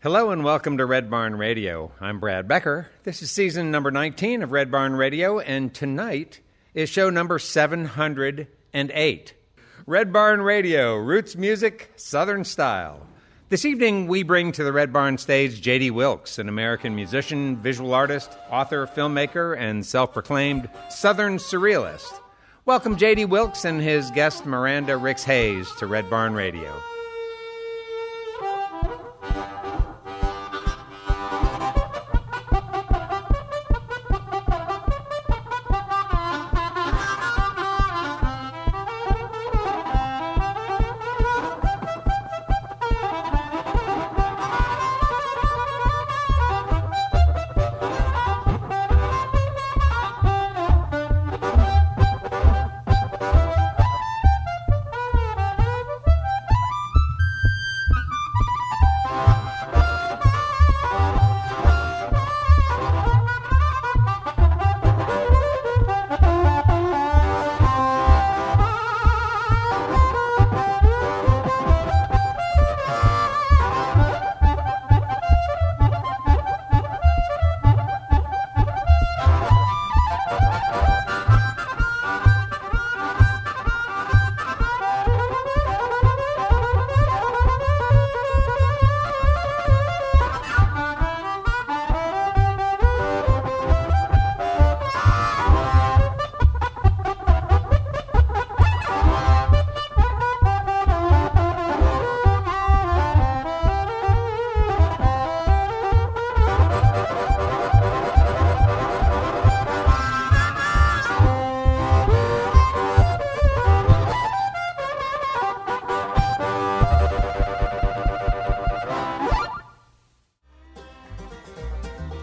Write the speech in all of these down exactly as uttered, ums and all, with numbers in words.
Hello and welcome to Red Barn Radio. I'm Brad Becker. This is season number nineteen of Red Barn Radio, and tonight is show number seven hundred eight. Red Barn Radio, roots music, Southern style. This evening we bring to the Red Barn stage J D. Wilkes, an American musician, visual artist, author, filmmaker, and self-proclaimed Southern surrealist. Welcome J D. Wilkes and his guest Miranda Ricks-Hayes to Red Barn Radio.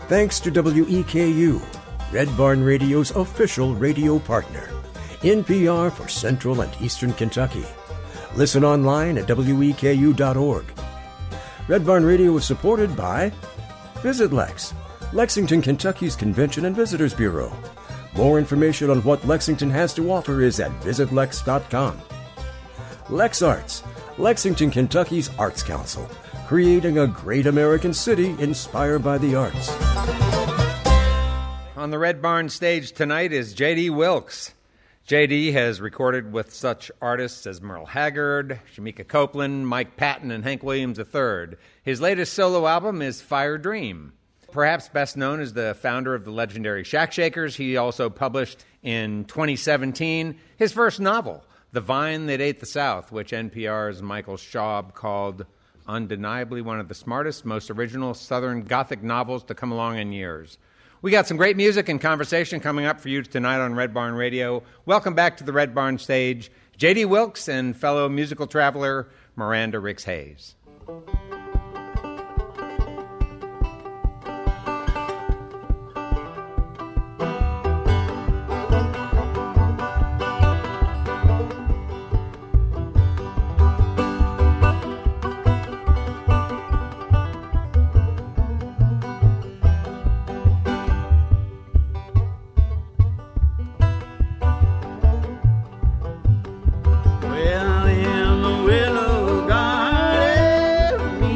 Thanks to W E K U, Red Barn Radio's official radio partner, N P R for Central and Eastern Kentucky. Listen online at W E K U dot org. Red Barn Radio is supported by VisitLex, Lexington, Kentucky's Convention and Visitors Bureau. More information on what Lexington has to offer is at visit lex dot com. LexArts, Lexington, Kentucky's Arts Council, creating a great American city inspired by the arts. On the Red Barn stage tonight is J D. Wilkes. J D has recorded with such artists as Merle Haggard, Shamika Copeland, Mike Patton, and Hank Williams the third. His latest solo album is Fire Dream. Perhaps best known as the founder of the legendary Shack Shakers, he also published in twenty seventeen his first novel, The Vine That Ate the South, which N P R's Michael Schaub called undeniably one of the smartest, most original Southern Gothic novels to come along in years. We got some great music and conversation coming up for you tonight on Red Barn Radio. Welcome back to the Red Barn stage, J D. Wilkes and fellow musical traveler Miranda Ricks-Hayes. Well, in the willow garden, me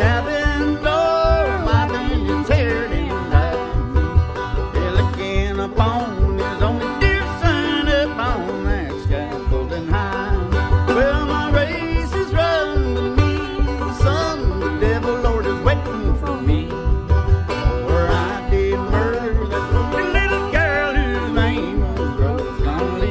cabin door, my man is tearing him down. They're looking upon his only dear son up on that scaffolding high. Well, my race is run to me, son, the devil lord is waiting for me. For I did murder that lonely little girl whose name was Rose Lonely.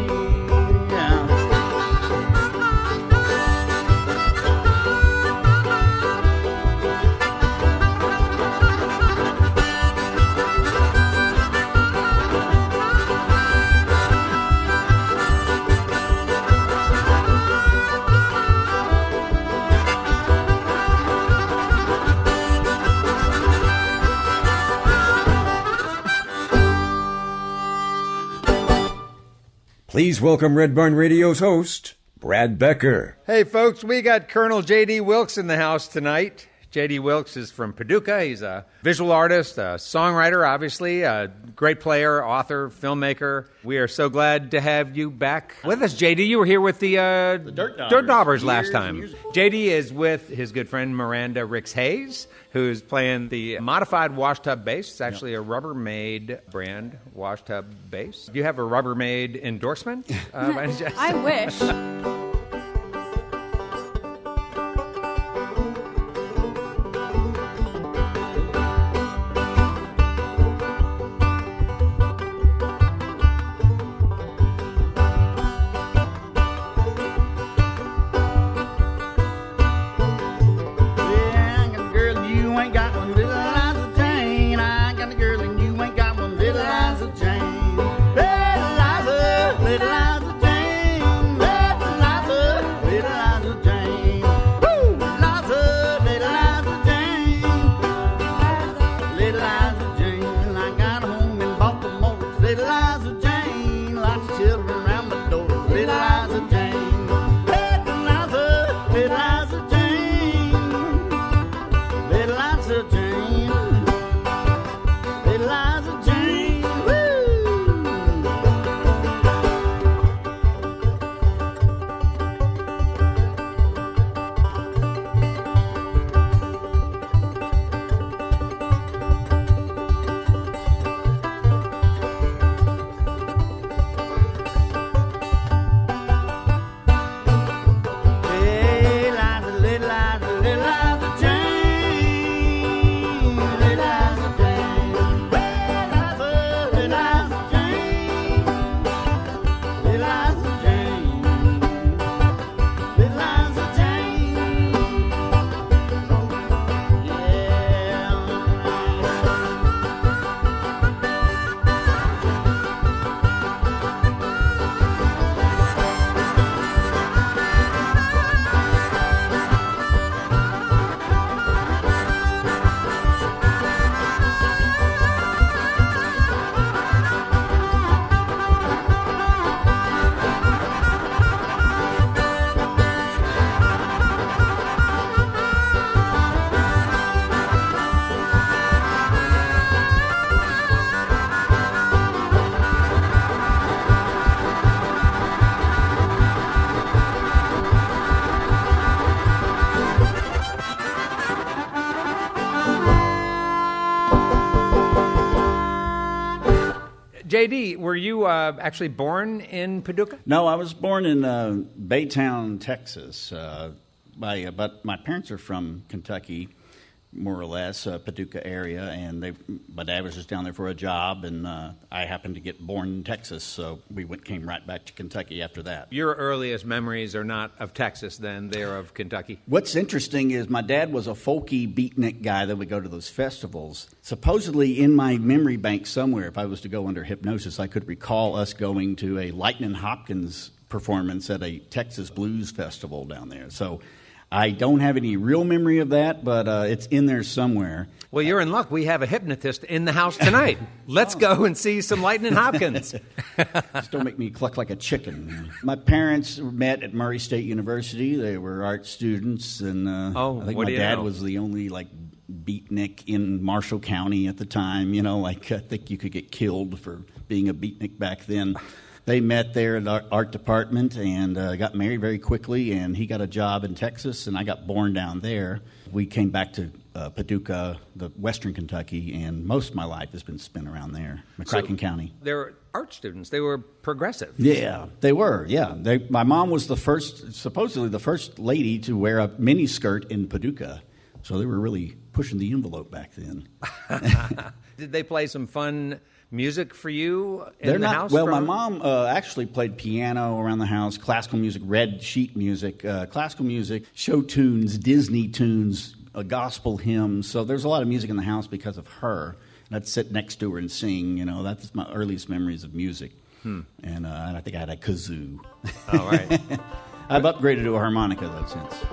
Please welcome Red Barn Radio's host, Brad Becker. Hey, folks, we got Colonel J D. Wilkes in the house tonight. J D. Wilkes is from Paducah. He's a visual artist, a songwriter, obviously, a great player, author, filmmaker. We are so glad to have you back with us, J D. You were here with the, uh, the Dirt Daubers, Dirt Daubers last time. J D is with his good friend Miranda Ricks-Hayes, who's playing the modified washtub bass. It's actually yep. a Rubbermaid brand washtub bass. Do you have a Rubbermaid endorsement? Uh, by I wish. J D, were you uh, actually born in Paducah? No, I was born in uh, Baytown, Texas. Uh, by, but my parents are from Kentucky, more or less, uh, Paducah area, and they, my dad was just down there for a job, and uh, I happened to get born in Texas, so we went, came right back to Kentucky after that. Your earliest memories are not of Texas, then, they're of Kentucky. What's interesting is my dad was a folky beatnik guy that would go to those festivals. Supposedly, in my memory bank somewhere, if I was to go under hypnosis, I could recall us going to a Lightning Hopkins performance at a Texas blues festival down there, so I don't have any real memory of that, but uh, it's in there somewhere. Well, you're in luck. We have a hypnotist in the house tonight. Let's oh. go and see some Lightning Hopkins. Just don't make me cluck like a chicken. My parents met at Murray State University. They were art students, and uh, oh, I think my dad know? was the only like beatnik in Marshall County at the time. You know, like I think you could get killed for being a beatnik back then. They met there in the art department and uh, got married very quickly, and he got a job in Texas, and I got born down there. We came back to uh, Paducah, the western Kentucky, and most of my life has been spent around there, McCracken so County. They were art students. They were progressive. Yeah, they were, yeah. They, my mom was the first, supposedly the first lady to wear a miniskirt in Paducah, so they were really pushing the envelope back then. Did they play some fun music for you in They're the not, house? Well, from? my mom uh, actually played piano around the house, classical music, red sheet music, uh, classical music, show tunes, Disney tunes, uh, gospel hymns. So there's a lot of music in the house because of her. And I'd sit next to her and sing. You know, that's my earliest memories of music. Hmm. And, uh, and I think I had a kazoo. All right. I've upgraded to a harmonica, though, since.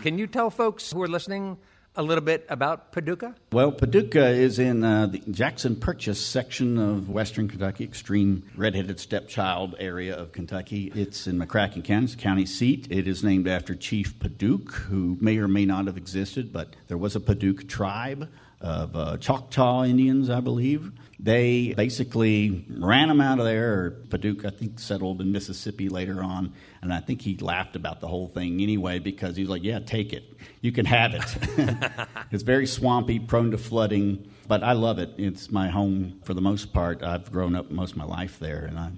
Can you tell folks who are listening a little bit about Paducah? Well, Paducah is in uh, the Jackson Purchase section of western Kentucky, extreme redheaded stepchild area of Kentucky. It's in McCracken County. It's the county seat. It is named after Chief Paduke, who may or may not have existed, but there was a Paduke tribe of uh, Choctaw Indians, I believe. They basically ran him out of there, or Paduke, I think, settled in Mississippi later on. And I think he laughed about the whole thing anyway because he was like, yeah, take it. You can have it. It's very swampy, prone to flooding, but I love it. It's my home for the most part. I've grown up most of my life there. And I,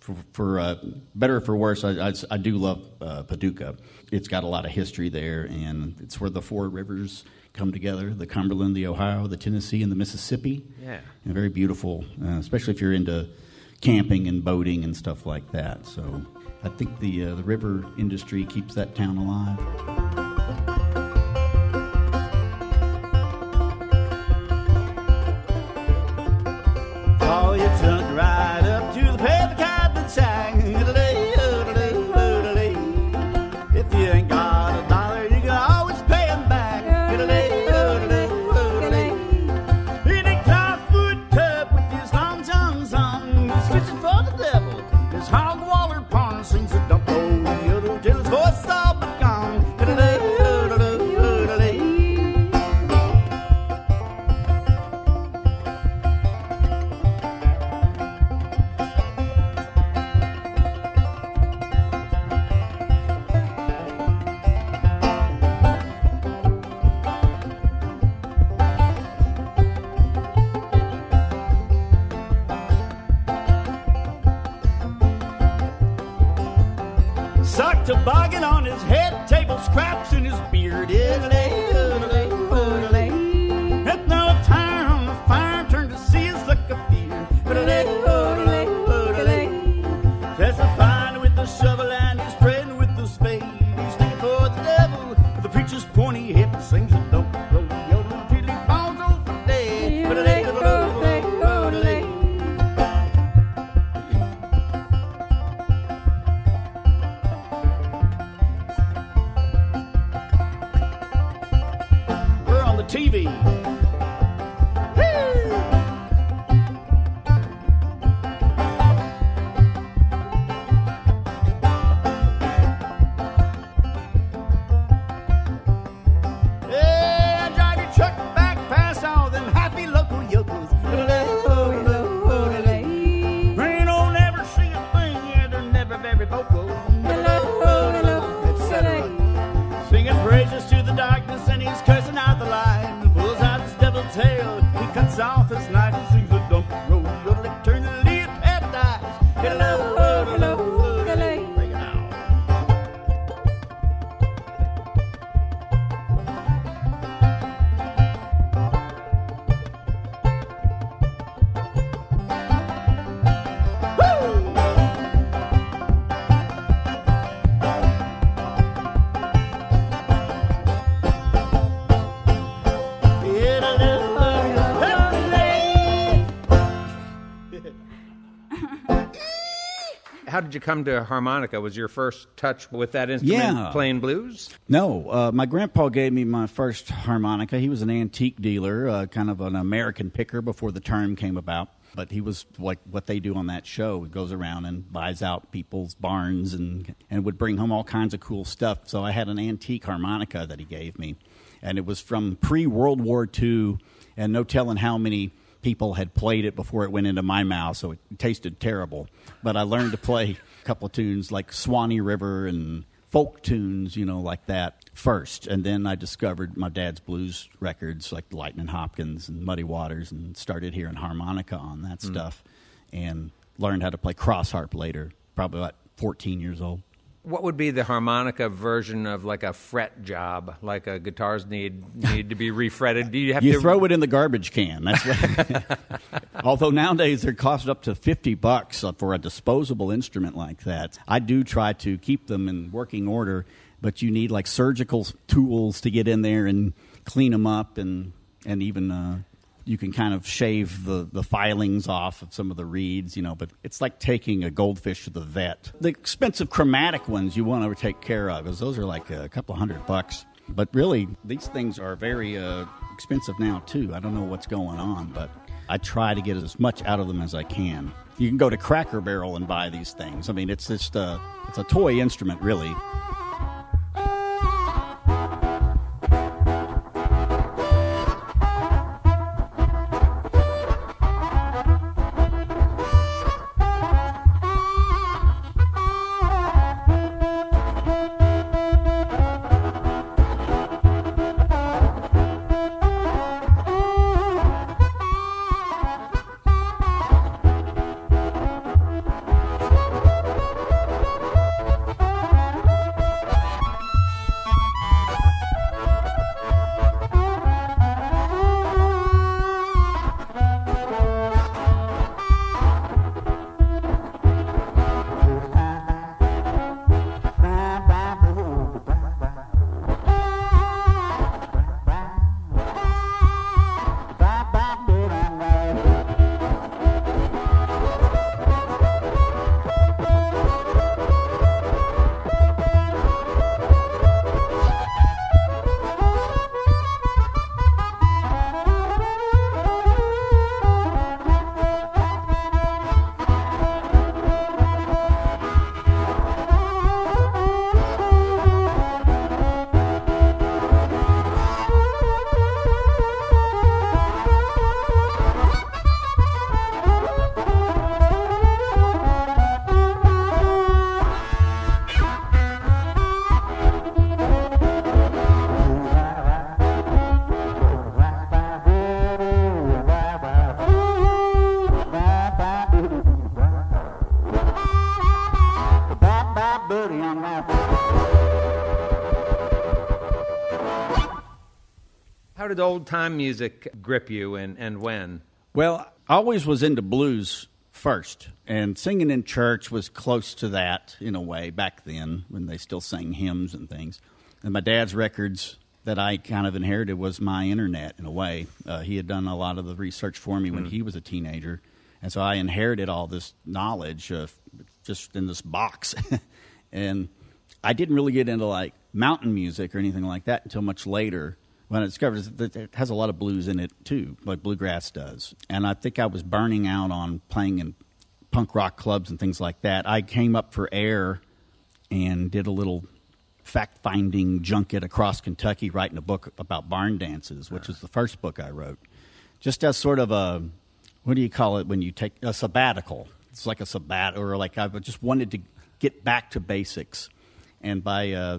for, for uh, better or for worse, I, I, I do love uh, Paducah. It's got a lot of history there, and it's where the four rivers come together, the Cumberland, the Ohio, the Tennessee, and the Mississippi. Yeah. And very beautiful, uh, especially if you're into camping and boating and stuff like that. So I think the uh, the river industry keeps that town alive. sock toboggan on his head, table scraps in his beard. Italy, Italy, Italy. At no time the fire turned to see his look of fear. Italy, Italy, Italy. Testifying with the shovel and he's spreading with the spade. He's singing for the devil with the preacher's pointy hip. Sings a dope rodeo till he falls over the day. Italy, Italy. T V. How did you come to harmonica? Was your first touch with that instrument yeah. playing blues? No. Uh, my grandpa gave me my first harmonica. He was an antique dealer, uh, kind of an American picker before the term came about. But he was like what they do on that show. He goes around and buys out people's barns and, and would bring home all kinds of cool stuff. So I had an antique harmonica that he gave me. And it was from pre-World War Two, and no telling how many people had played it before it went into my mouth, so it tasted terrible. But I learned to play a couple of tunes like Swanee River and folk tunes, you know, like that first. And then I discovered my dad's blues records like Lightning Hopkins and Muddy Waters and started hearing harmonica on that mm. stuff and learned how to play cross harp later, probably about fourteen years old. What would be the harmonica version of like a fret job, like a guitar's need need to be refretted? Do you have you to throw it in the garbage can? That's what although nowadays they're cost up to fifty bucks for a disposable instrument like that. I do try to keep them in working order, but you need like surgical tools to get in there and clean them up, and and even uh, you can kind of shave the, the filings off of some of the reeds, you know, but it's like taking a goldfish to the vet. The expensive chromatic ones you want to take care of, because those are like a couple hundred bucks. But really, these things are very uh, expensive now, too. I don't know what's going on, but I try to get as much out of them as I can. You can go to Cracker Barrel and buy these things. I mean, it's just a, it's a toy instrument, really. booty on that. How did old-time music grip you, and, and when? Well, I always was into blues first, and singing in church was close to that in a way back then when they still sang hymns and things. And my dad's records that I kind of inherited was my internet in a way. Uh, he had done a lot of the research for me when mm. he was a teenager, and so I inherited all this knowledge of just in this box. And I didn't really get into like mountain music or anything like that until much later, when I discovered that it has a lot of blues in it, too, like bluegrass does. And I think I was burning out on playing in punk rock clubs and things like that. I came up for air and did a little fact-finding junket across Kentucky, writing a book about barn dances, which was the first book I wrote, just as sort of a, what do you call it when you take a sabbatical? It's like a sabbat, or like I just wanted to get back to basics. And by... Uh,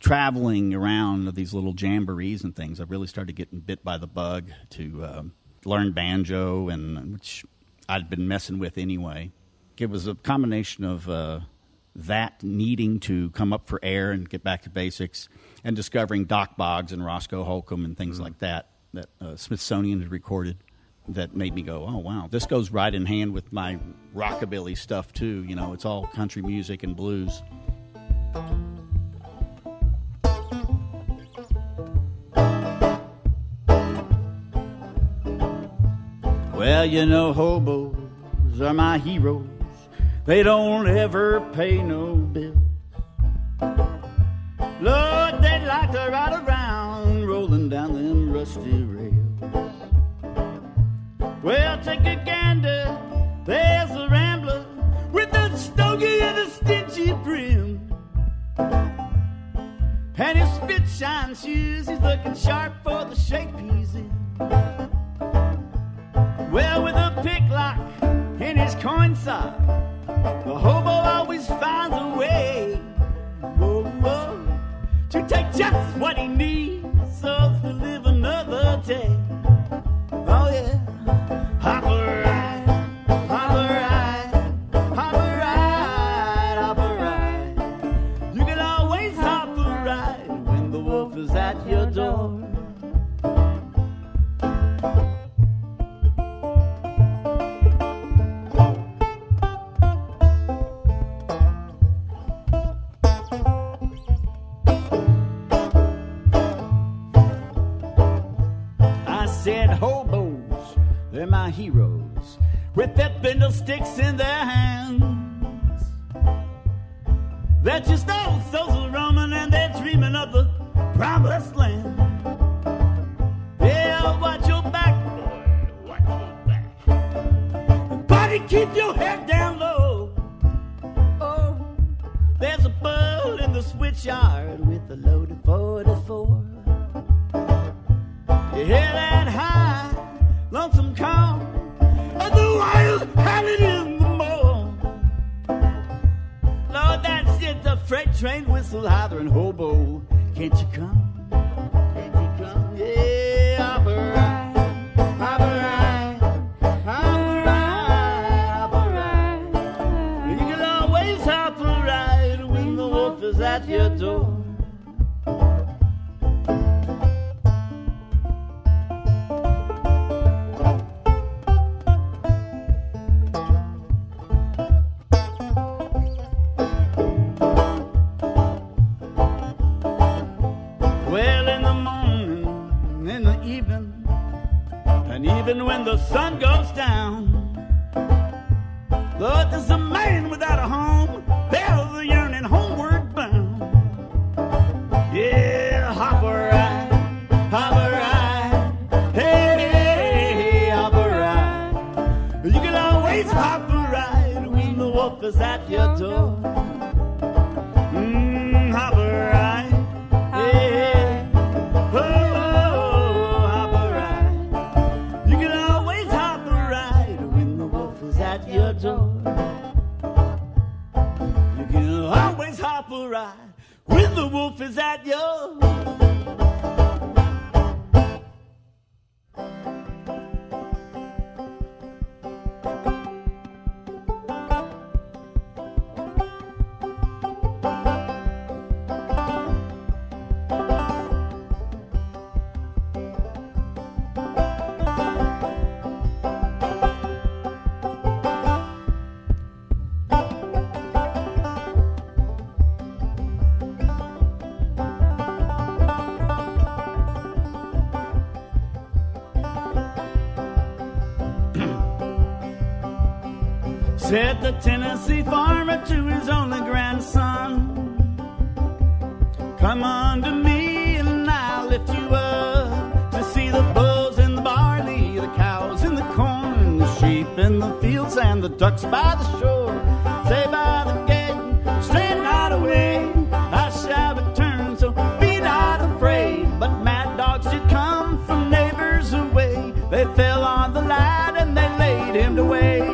traveling around these little jamborees and things, I really started getting bit by the bug to uh, learn banjo, and which I'd been messing with anyway. It was a combination of uh, that needing to come up for air and get back to basics, and discovering Doc Boggs and Roscoe Holcomb and things mm-hmm. like that that uh, Smithsonian had recorded, that made me go, oh, wow, this goes right in hand with my rockabilly stuff, too. You know, it's all country music and blues. Well, you know, hobos are my heroes. They don't ever pay no bill. Lord, they like to ride around rolling down them rusty rails. Well, take a gander, there's a rambler with a stogie and a stingy brim. And his spit-shine shoes, he's looking sharp for the shape he's in. Well, with a picklock in his coin sock, the hobo always finds a way, whoa, whoa, to take just what he needs so to live another day. Oh, yeah. Hop a ride, hop a ride, hop a ride, hop a ride. You can always hop a ride when the wolf is at your door. Heroes with their bindle sticks in their hands. They're just old souls roaming and they're dreaming of the promised land. Yeah, watch your back, boy, watch your back. Buddy, keep your head down low. Oh, there's a bull in the switchyard with a loaded forty-four. You hear that high, lonesome call of the wild hounded in the moor. Lord, that's it, the freight train whistle hollering, hobo, can't you come? Can't you come? Yeah, hop a ride, hop a ride, hop a ride, hop a ride. You can always hop a ride when the wolf is at your door. Even when the sun goes down, Lord, there's a man without a home. There's a yearning homeward bound. Yeah, hop a ride, hop a ride. Hey, hey, hey, hop a ride. You can always hop a ride when the wolf is at your door. Mmm, hop a ride. When the wolf is at your... Said the Tennessee farmer to his only grandson, come unto me and I'll lift you up, to see the bulls and the barley, the cows and the corn, the sheep in the fields and the ducks by the shore. Say by the gate, stay not away, I shall return, so be not afraid. But mad dogs did come from neighbors away, they fell on the lad and they laid him to waste.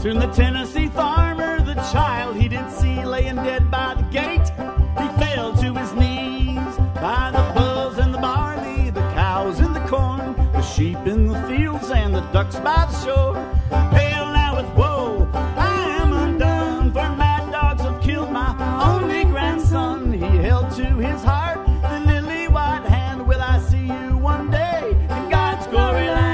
Soon the Tennessee farmer, the child he did see laying dead by the gate, he fell to his knees by the bulls and the barley, the cows and the corn, the sheep in the fields and the ducks by the shore. Pale now with woe, I am undone, for mad dogs have killed my only grandson. He held to his heart the lily white hand, will I see you one day in God's glory land?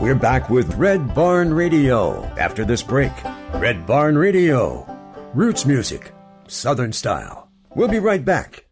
We're back with Red Barn Radio after this break. Red Barn Radio, roots music, Southern style. We'll be right back.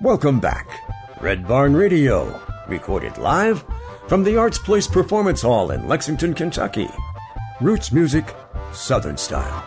Welcome back. Red Barn Radio, recorded live from the Arts Place Performance Hall in Lexington, Kentucky. Roots music, Southern style.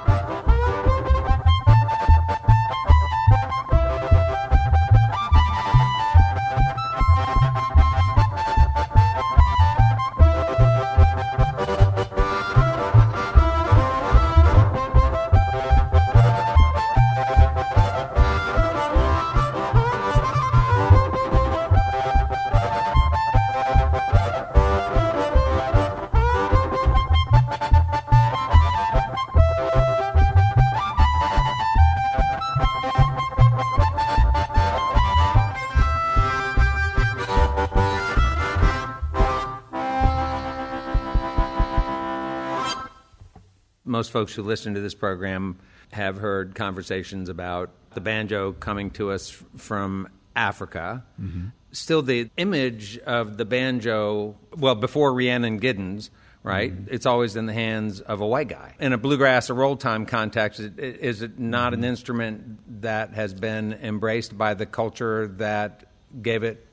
Most folks who listen to this program have heard conversations about the banjo coming to us from Africa. Mm-hmm. Still, the image of the banjo, well, before Rhiannon Giddens, right? Mm-hmm. It's always in the hands of a white guy. In a bluegrass or roll time context, it, it, is it not mm-hmm. an instrument that has been embraced by the culture that gave it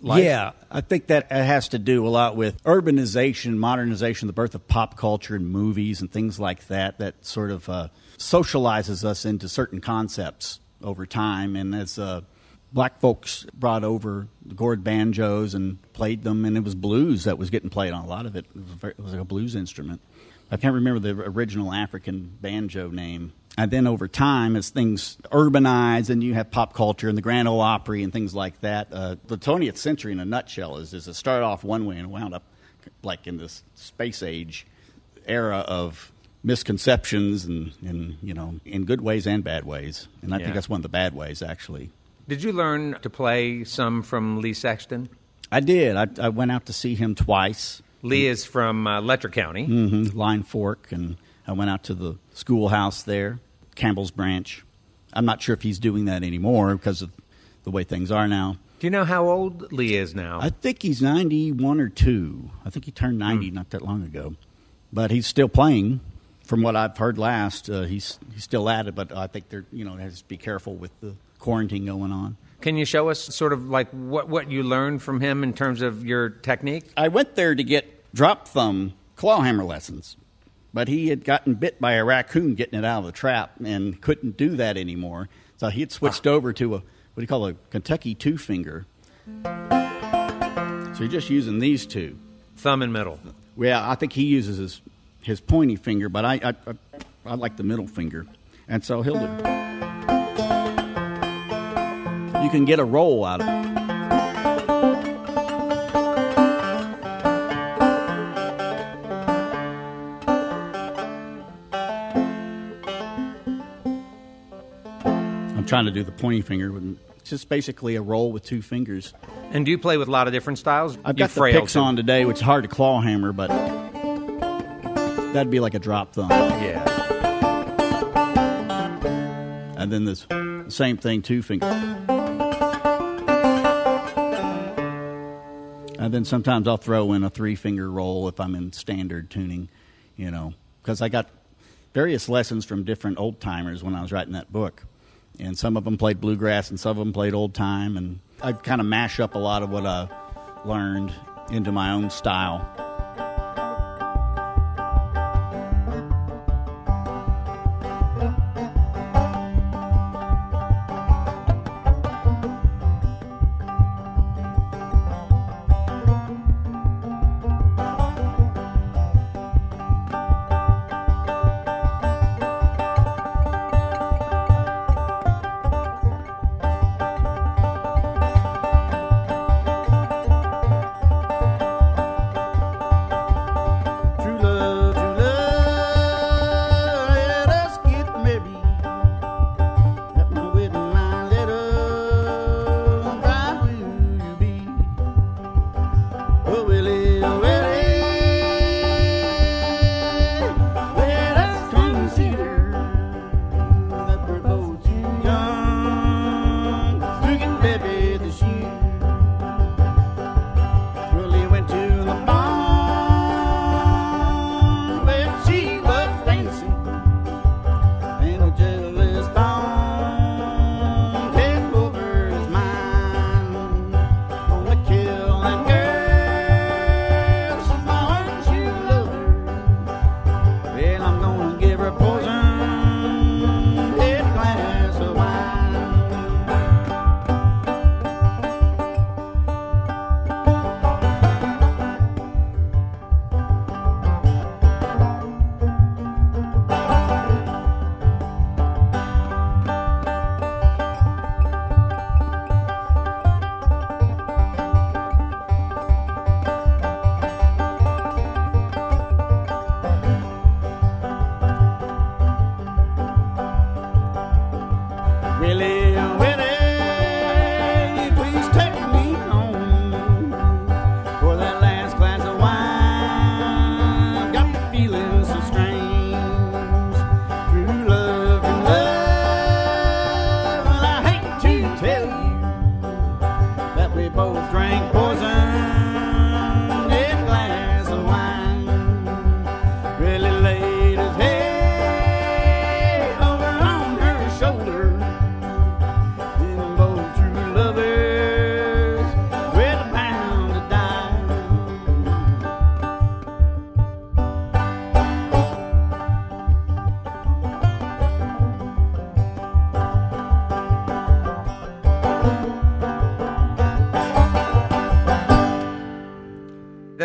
life? Yeah, I think that has to do a lot with urbanization, modernization, the birth of pop culture and movies and things like that, that sort of uh, socializes us into certain concepts over time. And as uh, black folks brought over the gourd banjos and played them, and it was blues that was getting played on a lot of it. It was, very, it was like a blues instrument. I can't remember the original African banjo name. And then over time, as things urbanize and you have pop culture and the Grand Ole Opry and things like that, uh, the twentieth century in a nutshell is, is it started off one way and wound up like in this space age era of misconceptions and, and you know, in good ways and bad ways. And I yeah. think that's one of the bad ways, actually. Did you learn to play some from Lee Sexton? I did. I, I went out to see him twice. Lee is from uh, Letcher County. Mm-hmm. Line Fork, and I went out to the schoolhouse there. Campbell's Branch. I'm not sure if he's doing that anymore because of the way things are now. Do you know how old Lee is now? I think he's ninety-one or two. I think he turned ninety mm. not that long ago. But he's still playing. From what I've heard last, uh, he's he's still at it, but I think they're, you know, has to be careful with the quarantine going on. Can you show us sort of like what, what you learned from him in terms of your technique? I went there to get drop thumb clawhammer lessons. But he had gotten bit by a raccoon getting it out of the trap and couldn't do that anymore. So he had switched ah. over to a, what do you call a Kentucky two-finger. So you're just using these two. Thumb and middle. Yeah, I think he uses his, his pointy finger, but I, I, I, I like the middle finger. And so he'll do. You can get a roll out of it. Trying to do the pointy finger. It's just basically a roll with two fingers. And do you play with a lot of different styles? I've got the picks too. on today, which is hard to claw hammer, but that'd be like a drop thumb. Yeah. And then this same thing, two fingers. And then sometimes I'll throw in a three-finger roll if I'm in standard tuning, you know, because I got various lessons from different old-timers when I was writing that book. And some of them played bluegrass, and some of them played old time. And I kind of mash up a lot of what I learned into my own style.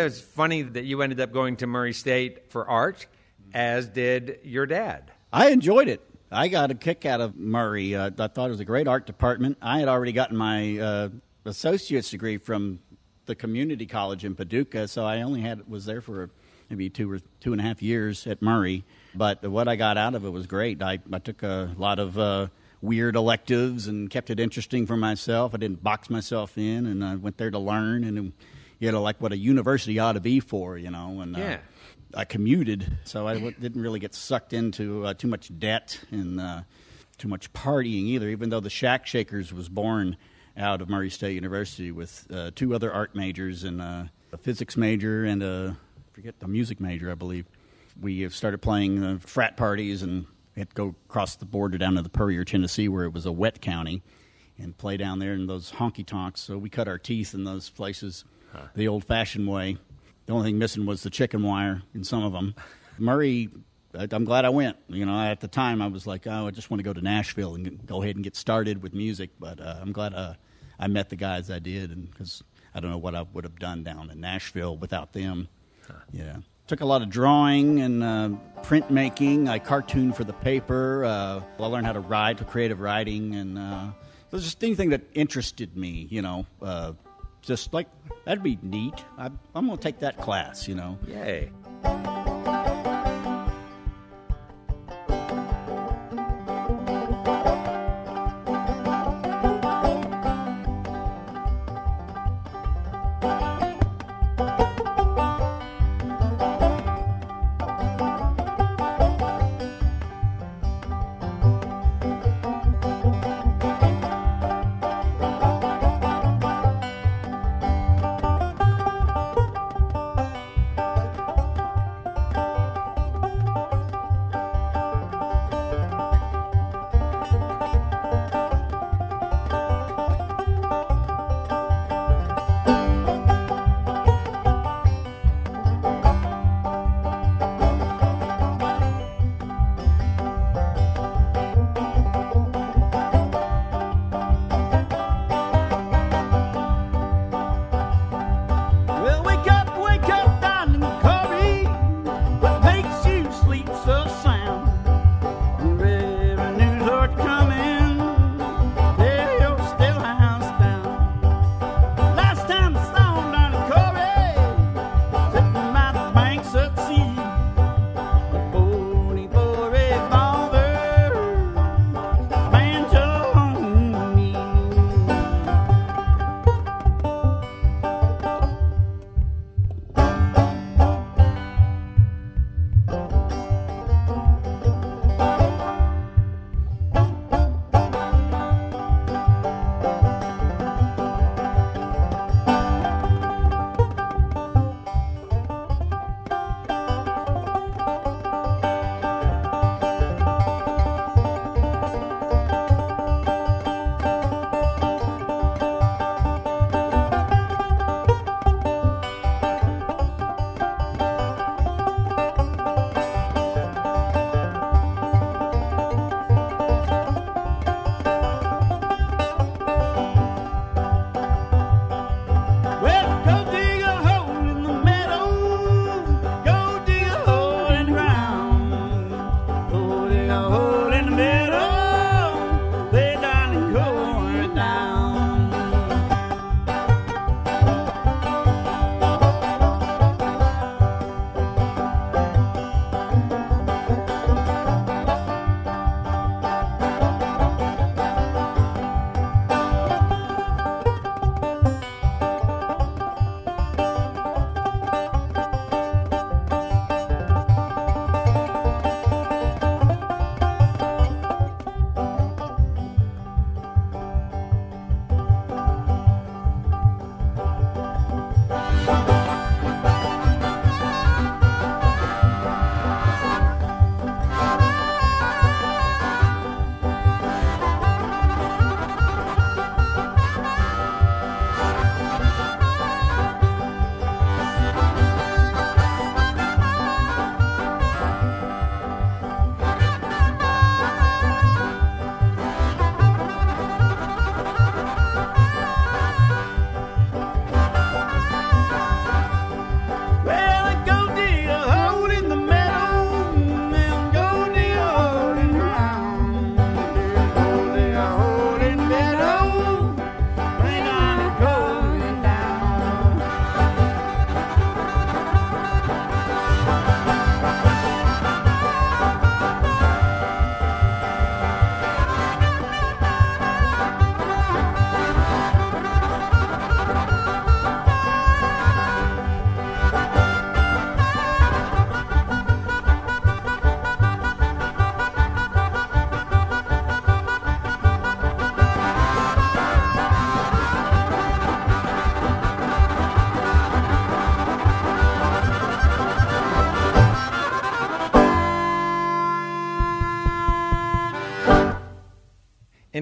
that was funny that you ended up going to Murray State for art, as did your dad. I enjoyed it. I got a kick out of Murray. Uh, I thought it was a great art department. I had already gotten my uh, associate's degree from the community college in Paducah, so I only had was there for maybe two or two and a half years at Murray. But what I got out of it was great. I, I took a lot of uh, weird electives and kept it interesting for myself. I didn't box myself in, and I went there to learn, and you know, like what a university ought to be for, you know, and. Yeah. Uh, I commuted, so I w- didn't really get sucked into uh, too much debt and uh, too much partying either, even though the Shack Shakers was born out of Murray State University with uh, two other art majors and uh, a physics major and a, I forget, a music major, I believe. We started playing uh, frat parties, and we had to go across the border down to the Puryear, Tennessee, where it was a wet county, and play down there in those honky-tonks. So we cut our teeth in those places huh. the old-fashioned way. The only thing missing was the chicken wire in some of them. Murray, I'm glad I went. You know, at the time I was like, oh, I just want to go to Nashville and go ahead and get started with music. But uh, I'm glad uh, I met the guys I did, and because I don't know what I would have done down in Nashville without them. Huh. Yeah, took a lot of drawing and uh, printmaking. I cartooned for the paper. Uh, I learned how to write, creative writing, and uh, it was just anything that interested me. You know. Uh, Just like, that'd be neat. I, I'm going to take that class, you know. Yay.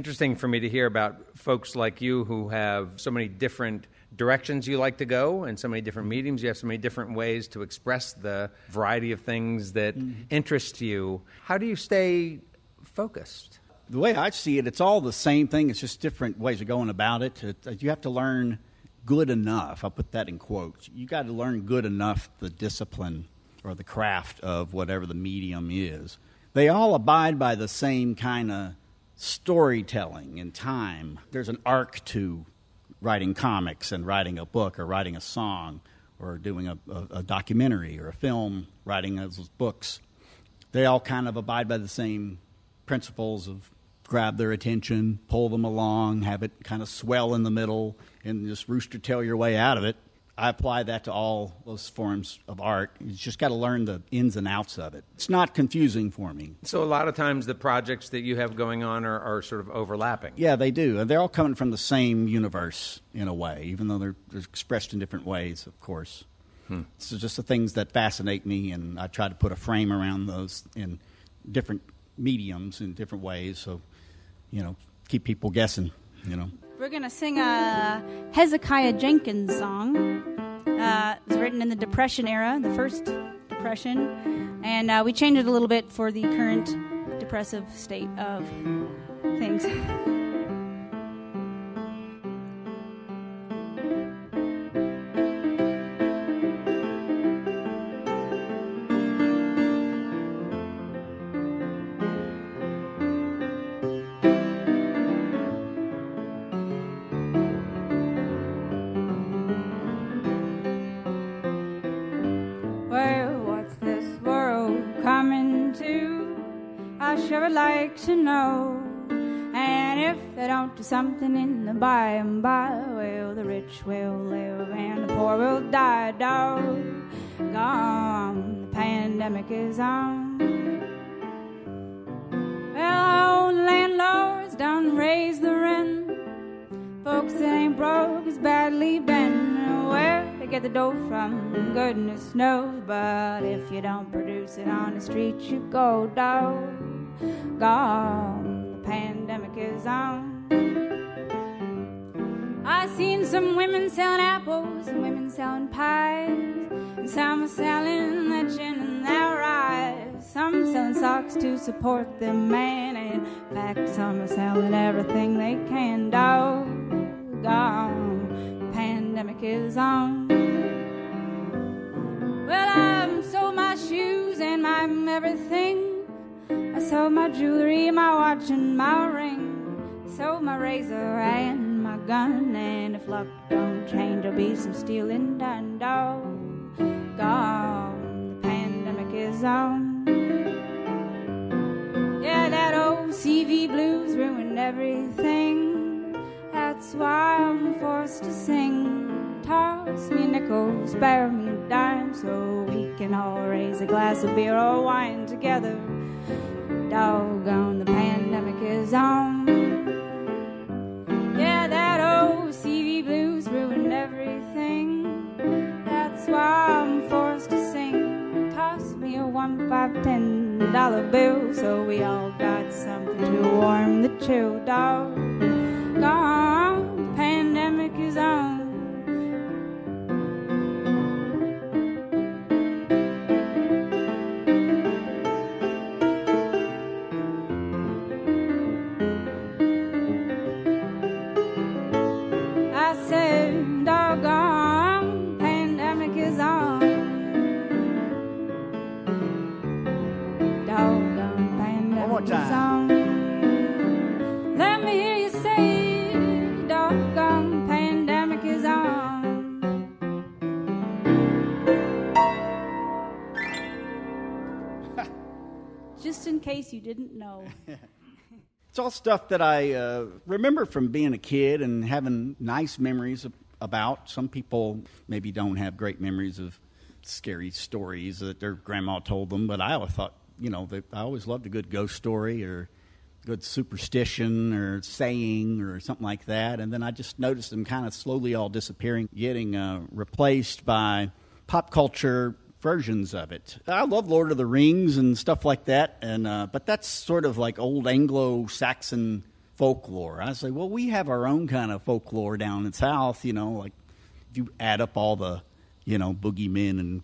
interesting for me to hear about folks like you who have so many different directions you like to go and so many different mediums. You have so many different ways to express the variety of things that mm-hmm. interest you. How do you stay focused? The way I see it, it's all the same thing. It's just different ways of going about it. You have to learn good enough. I'll put that in quotes. You got to learn good enough the discipline or the craft of whatever the medium is. They all abide by the same kind of storytelling and time. There's an arc to writing comics and writing a book or writing a song or doing a, a, a documentary or a film, writing those books. They all kind of abide by the same principles of grab their attention, pull them along, have it kind of swell in the middle, and just rooster tail your way out of it. I apply that to all those forms of art. You just got to learn the ins and outs of it. It's not confusing for me. So a lot of times the projects that you have going on are, are sort of overlapping. Yeah, they do. And they're all coming from the same universe in a way, even though they're, they're expressed in different ways, of course. Hmm. So just the things that fascinate me, and I try to put a frame around those in different mediums in different ways, so, you know, keep people guessing, you know. We're going to sing a Hezekiah Jenkins song. Uh, it was written in the Depression era, the first Depression, and uh, we changed it a little bit for the current depressive state of things. To know, and if they don't do something in the by and by, well, the rich will live and the poor will die, dog. Gone, the pandemic is on. Well, old landlords done raise the rent. Folks that ain't broke is badly bent. Where they get the dough from, goodness knows, but if you don't produce it on the street, you go, dog. Gone, the pandemic is on. I seen some women selling apples, some women selling pies, and some selling the gin and their rice. Some selling socks to support their man, and in fact, some are selling everything they can. Dog, gone, the pandemic is on. Well, I sold my shoes and my everything. I sold my jewelry, my watch, and my ring. Sold my razor and my gun. And if luck don't change, there'll be some stealing done. Dog, gone, the pandemic is on. Yeah, that old C V blues ruined everything. That's why I'm forced to sing. Toss me a nickel, spare me a dime, so we can all raise a glass of beer or wine together. Doggone, the pandemic is on. Yeah, that old C V blues ruined everything. That's why I'm forced to sing. Toss me a one, five, ten dollar bill, so we all got something to warm the chill. Doggone, the pandemic is on. You didn't know. It's all stuff that I uh, remember from being a kid and having nice memories of, about. Some people maybe don't have great memories of scary stories that their grandma told them, but I always thought, you know, they, I always loved a good ghost story or good superstition or saying or something like that. And then I just noticed them kind of slowly all disappearing, getting uh, replaced by pop culture versions of it. I love Lord of the Rings and stuff like that, and uh, but that's sort of like old Anglo-Saxon folklore. I say, well, we have our own kind of folklore down in South, you know, like if you add up all the, you know, boogeymen and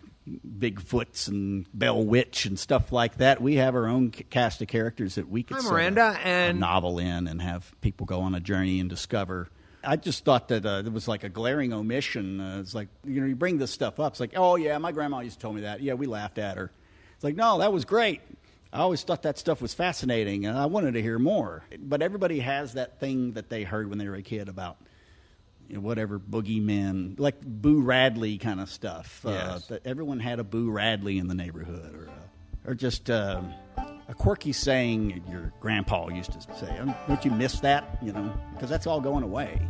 Bigfoots and Bell Witch and stuff like that. We have our own cast of characters that we could set a, and... a novel in and have people go on a journey and discover. I just thought that uh, it was like a glaring omission. Uh, it's like, you know, you bring this stuff up. It's like, oh, yeah, my grandma used to tell me that. Yeah, we laughed at her. It's like, no, that was great. I always thought that stuff was fascinating, and I wanted to hear more. But everybody has that thing that they heard when they were a kid about, you know, whatever boogeyman, like Boo Radley kind of stuff. Yes. Uh, everyone had a Boo Radley in the neighborhood, or uh, or just uh, a quirky saying your grandpa used to say. Don't you miss that? You know, because that's all going away.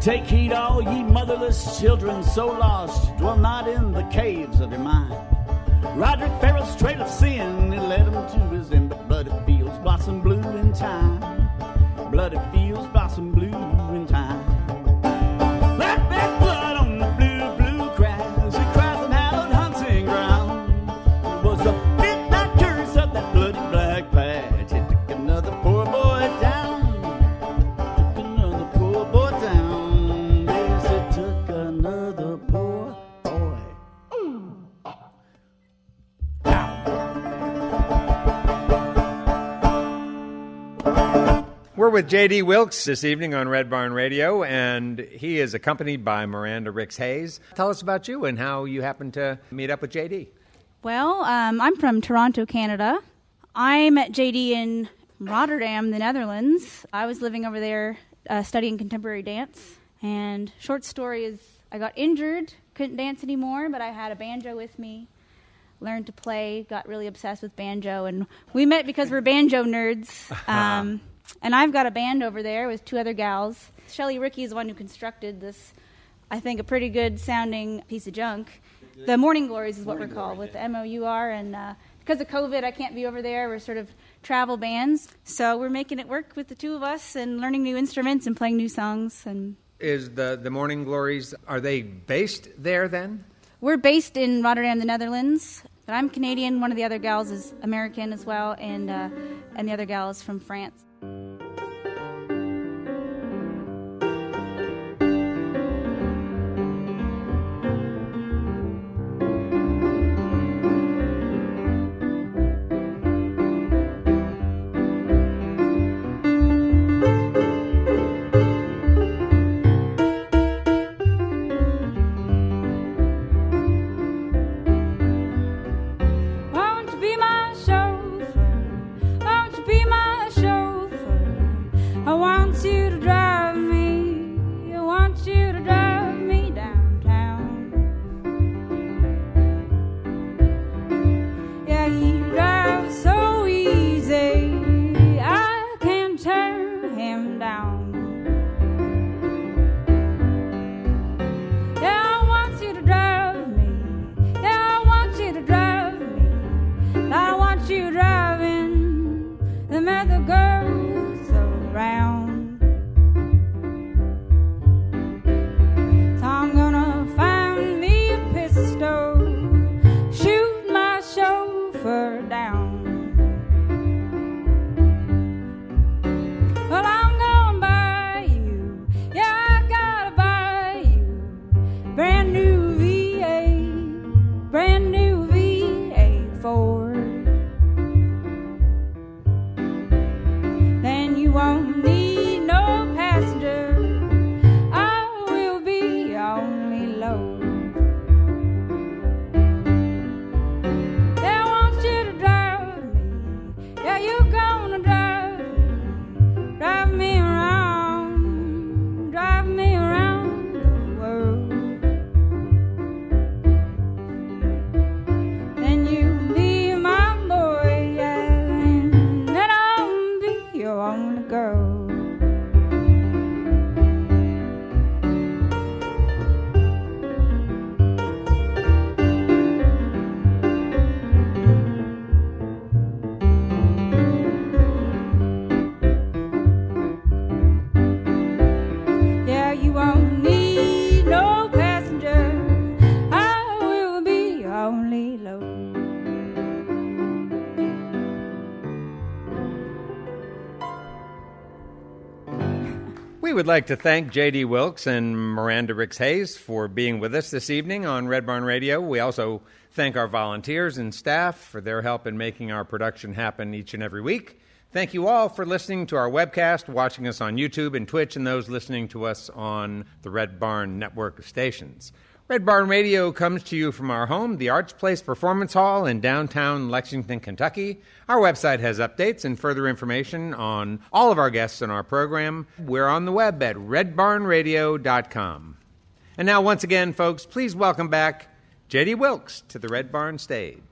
Take heed, all ye motherless children so lost, dwell not in the caves of your mind. Roderick Farrell's trail of sin, it led him to his end, but bloody fields blossom blue in time. Bloody fields blossom blue in time. Black back blood on the blue, blue grass, it cries on hallowed hunting ground. It was a midnight curse of that bloody black patch, it took another poor boy down. We're with J D. Wilkes this evening on Red Barn Radio, and he is accompanied by Miranda Ricks-Hayes. Tell us about you and how you happened to meet up with J D. Well, um, I'm from Toronto, Canada. I met J D in Rotterdam, the Netherlands. I was living over there uh, studying contemporary dance, and short story is I got injured, couldn't dance anymore, but I had a banjo with me, learned to play, got really obsessed with banjo, and we met because we're banjo nerds. Um And I've got a band over there with two other gals. Shelley Rickey is the one who constructed this, I think, a pretty good-sounding piece of junk. The Mourning Glories is what Morning we're called, Glory, with yeah. the M O U R. And uh, because of COVID, I can't be over there. We're sort of travel bands. So we're making it work with the two of us and learning new instruments and playing new songs. And is the, the Mourning Glories, are they based there then? We're based in Rotterdam, the Netherlands. But I'm Canadian. One of the other gals is American as well, and uh, and the other gal is from France. We would like to thank J D. Wilkes and Miranda Ricks-Hayes for being with us this evening on Red Barn Radio. We also thank our volunteers and staff for their help in making our production happen each and every week. Thank you all for listening to our webcast, watching us on YouTube and Twitch, and those listening to us on the Red Barn network of stations. Red Barn Radio comes to you from our home, the Arts Place Performance Hall in downtown Lexington, Kentucky. Our website has updates and further information on all of our guests in our program. We're on the web at red barn radio dot com. And now, once again, folks, please welcome back J D. Wilkes to the Red Barn stage.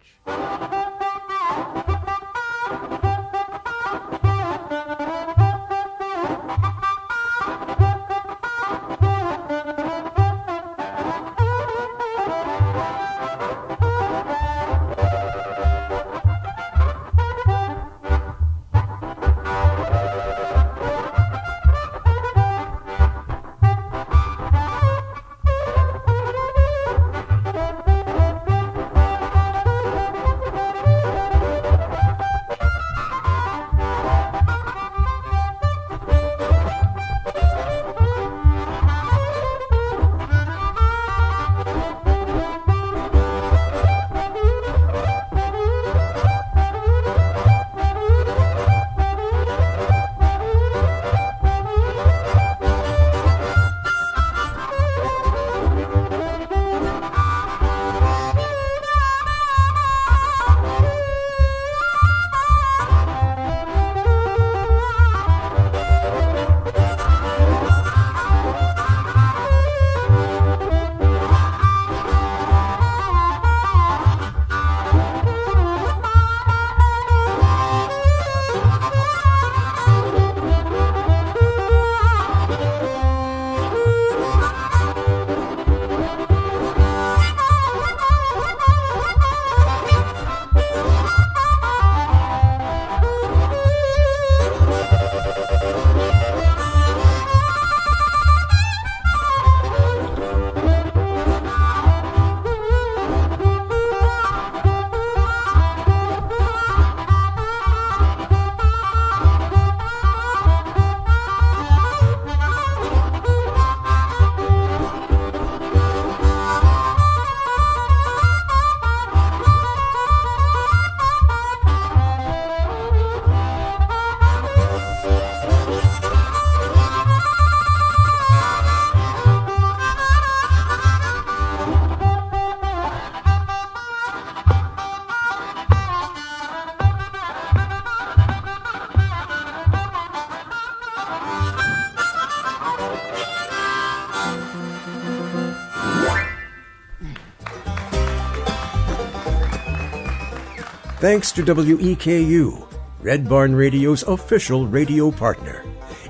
Thanks to W E K U, Red Barn Radio's official radio partner,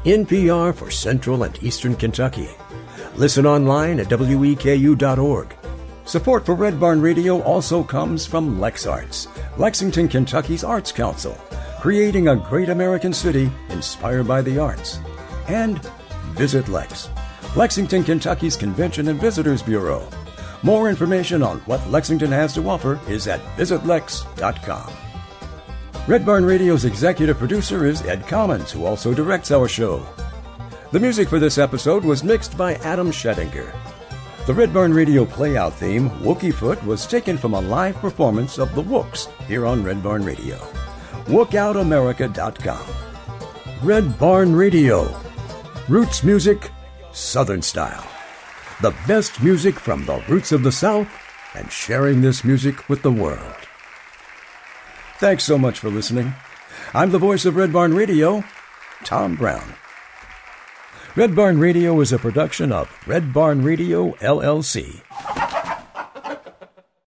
N P R for Central and Eastern Kentucky. Listen online at W E K U dot org. Support for Red Barn Radio also comes from LexArts, Lexington, Kentucky's Arts Council, creating a great American city inspired by the arts. And VisitLex, Lexington, Kentucky's Convention and Visitors Bureau. More information on what Lexington has to offer is at visit lex dot com. Red Barn Radio's executive producer is Ed Commons, who also directs our show. The music for this episode was mixed by Adam Schettinger. The Red Barn Radio playout theme, Wookie Foot, was taken from a live performance of The Wooks here on Red Barn Radio. Wook out america dot com. Red Barn Radio. Roots music, Southern style. The best music from the roots of the South and sharing this music with the world. Thanks so much for listening. I'm the voice of Red Barn Radio, Tom Brown. Red Barn Radio is a production of Red Barn Radio, L L C.